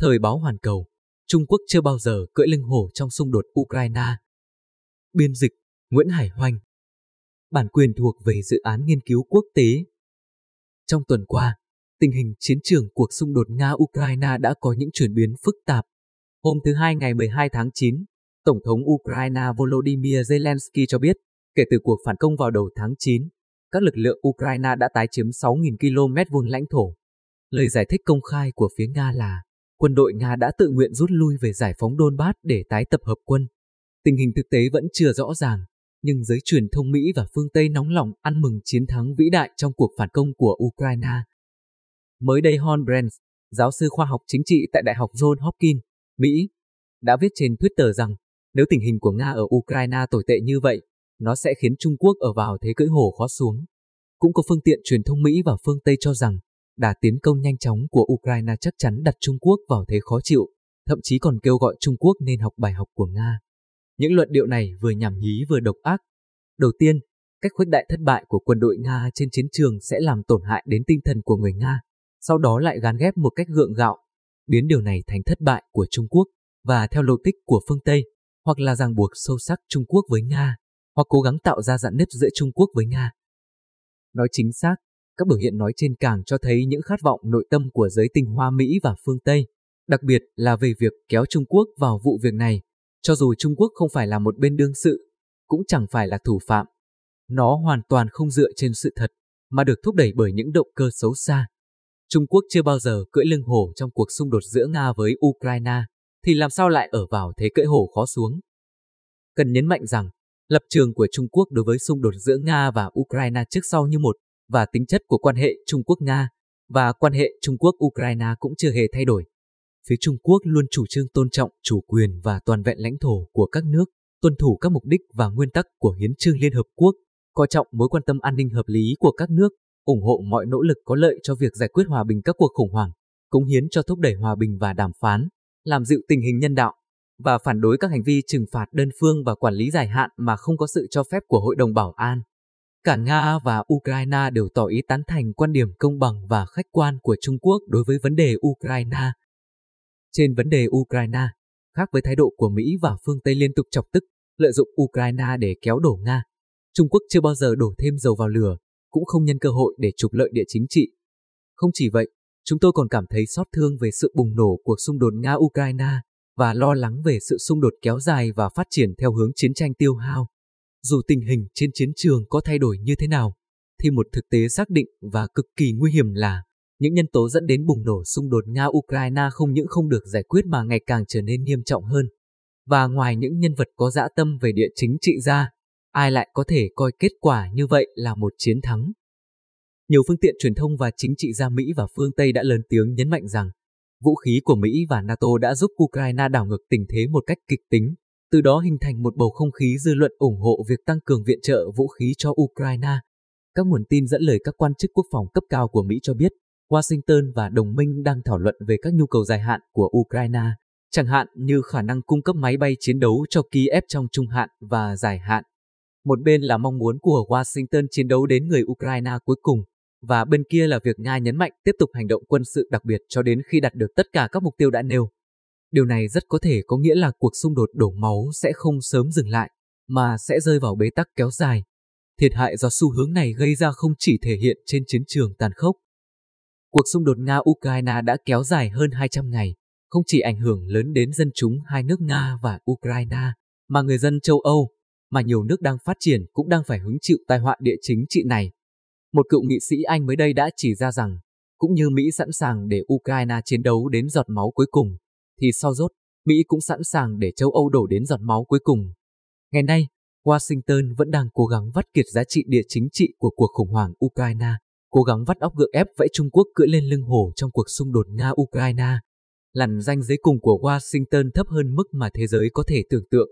Thời báo Hoàn Cầu, Trung Quốc chưa bao giờ cưỡi lưng hổ trong xung đột Ukraine. Biên dịch Nguyễn Hải Hoành. Bản quyền thuộc về dự án nghiên cứu quốc tế. Trong tuần qua, tình hình chiến trường cuộc xung đột Nga-Ukraine đã có những chuyển biến phức tạp. Hôm thứ Hai ngày 12 tháng 9, Tổng thống Ukraine Volodymyr Zelensky cho biết, kể từ cuộc phản công vào đầu tháng 9, các lực lượng Ukraine đã tái chiếm 6.000 km vuông lãnh thổ. Lời giải thích công khai của phía Nga là quân đội Nga đã tự nguyện rút lui về giải phóng Donbass để tái tập hợp quân. Tình hình thực tế vẫn chưa rõ ràng, nhưng giới truyền thông Mỹ và phương Tây nóng lòng ăn mừng chiến thắng vĩ đại trong cuộc phản công của Ukraine. Mới đây, Hornbrens, giáo sư khoa học chính trị tại Đại học John Hopkins, Mỹ, đã viết trên Twitter rằng nếu tình hình của Nga ở Ukraine tồi tệ như vậy, nó sẽ khiến Trung Quốc ở vào thế cưỡi hổ khó xuống. Cũng có phương tiện truyền thông Mỹ và phương Tây cho rằng đà tiến công nhanh chóng của Ukraine chắc chắn đặt Trung Quốc vào thế khó chịu, thậm chí còn kêu gọi Trung Quốc nên học bài học của Nga. Những luận điệu này vừa nhảm nhí vừa độc ác. Đầu tiên, cách khuếch đại thất bại của quân đội Nga trên chiến trường sẽ làm tổn hại đến tinh thần của người Nga, sau đó lại gán ghép một cách gượng gạo, biến điều này thành thất bại của Trung Quốc, và theo logic của phương Tây, hoặc là ràng buộc sâu sắc Trung Quốc với Nga, hoặc cố gắng tạo ra rạn nứt giữa Trung Quốc với Nga. Nói chính xác, các biểu hiện nói trên càng cho thấy những khát vọng nội tâm của giới tinh hoa Mỹ và phương Tây, đặc biệt là về việc kéo Trung Quốc vào vụ việc này, cho dù Trung Quốc không phải là một bên đương sự, cũng chẳng phải là thủ phạm. Nó hoàn toàn không dựa trên sự thật, mà được thúc đẩy bởi những động cơ xấu xa. Trung Quốc chưa bao giờ cưỡi lưng hổ trong cuộc xung đột giữa Nga với Ukraine, thì làm sao lại ở vào thế cưỡi hổ khó xuống? Cần nhấn mạnh rằng, lập trường của Trung Quốc đối với xung đột giữa Nga và Ukraine trước sau như một, và tính chất của quan hệ Trung Quốc-Nga và quan hệ Trung Quốc-Ukraine cũng chưa hề thay đổi. Phía Trung Quốc luôn chủ trương tôn trọng chủ quyền và toàn vẹn lãnh thổ của các nước, tuân thủ các mục đích và nguyên tắc của Hiến chương Liên Hợp Quốc, coi trọng mối quan tâm an ninh hợp lý của các nước, ủng hộ mọi nỗ lực có lợi cho việc giải quyết hòa bình các cuộc khủng hoảng, cống hiến cho thúc đẩy hòa bình và đàm phán, làm dịu tình hình nhân đạo, và phản đối các hành vi trừng phạt đơn phương và quản lý dài hạn mà không có sự cho phép của Hội đồng Bảo an. Cả Nga và Ukraine đều tỏ ý tán thành quan điểm công bằng và khách quan của Trung Quốc đối với vấn đề Ukraine. Trên vấn đề Ukraine, khác với thái độ của Mỹ và phương Tây liên tục chọc tức, lợi dụng Ukraine để kéo đổ Nga, Trung Quốc chưa bao giờ đổ thêm dầu vào lửa, cũng không nhân cơ hội để trục lợi địa chính trị. Không chỉ vậy, chúng tôi còn cảm thấy xót thương về sự bùng nổ cuộc xung đột Nga-Ukraine và lo lắng về sự xung đột kéo dài và phát triển theo hướng chiến tranh tiêu hao. Dù tình hình trên chiến trường có thay đổi như thế nào, thì một thực tế xác định và cực kỳ nguy hiểm là những nhân tố dẫn đến bùng nổ xung đột Nga-Ukraine không những không được giải quyết mà ngày càng trở nên nghiêm trọng hơn. Và ngoài những nhân vật có dã tâm về địa chính trị ra, ai lại có thể coi kết quả như vậy là một chiến thắng? Nhiều phương tiện truyền thông và chính trị gia Mỹ và phương Tây đã lớn tiếng nhấn mạnh rằng vũ khí của Mỹ và NATO đã giúp Ukraine đảo ngược tình thế một cách kịch tính, từ đó hình thành một bầu không khí dư luận ủng hộ việc tăng cường viện trợ vũ khí cho Ukraine. Các nguồn tin dẫn lời các quan chức quốc phòng cấp cao của Mỹ cho biết, Washington và đồng minh đang thảo luận về các nhu cầu dài hạn của Ukraine, chẳng hạn như khả năng cung cấp máy bay chiến đấu cho Kiev trong trung hạn và dài hạn. Một bên là mong muốn của Washington chiến đấu đến người Ukraine cuối cùng, và bên kia là việc Nga nhấn mạnh tiếp tục hành động quân sự đặc biệt cho đến khi đạt được tất cả các mục tiêu đã nêu. Điều này rất có thể có nghĩa là cuộc xung đột đổ máu sẽ không sớm dừng lại, mà sẽ rơi vào bế tắc kéo dài. Thiệt hại do xu hướng này gây ra không chỉ thể hiện trên chiến trường tàn khốc. Cuộc xung đột Nga-Ukraine đã kéo dài hơn 200 ngày, không chỉ ảnh hưởng lớn đến dân chúng hai nước Nga và Ukraine, mà người dân châu Âu, mà nhiều nước đang phát triển cũng đang phải hứng chịu tai họa địa chính trị này. Một cựu nghị sĩ Anh mới đây đã chỉ ra rằng, cũng như Mỹ sẵn sàng để Ukraine chiến đấu đến giọt máu cuối cùng, thì sau rốt, Mỹ cũng sẵn sàng để châu Âu đổ đến giọt máu cuối cùng. Ngày nay, Washington vẫn đang cố gắng vắt kiệt giá trị địa chính trị của cuộc khủng hoảng Ukraine, cố gắng vắt óc gượng ép vẫy Trung Quốc cưỡi lên lưng hổ trong cuộc xung đột Nga-Ukraine. Lằn ranh giới cùng của Washington thấp hơn mức mà thế giới có thể tưởng tượng.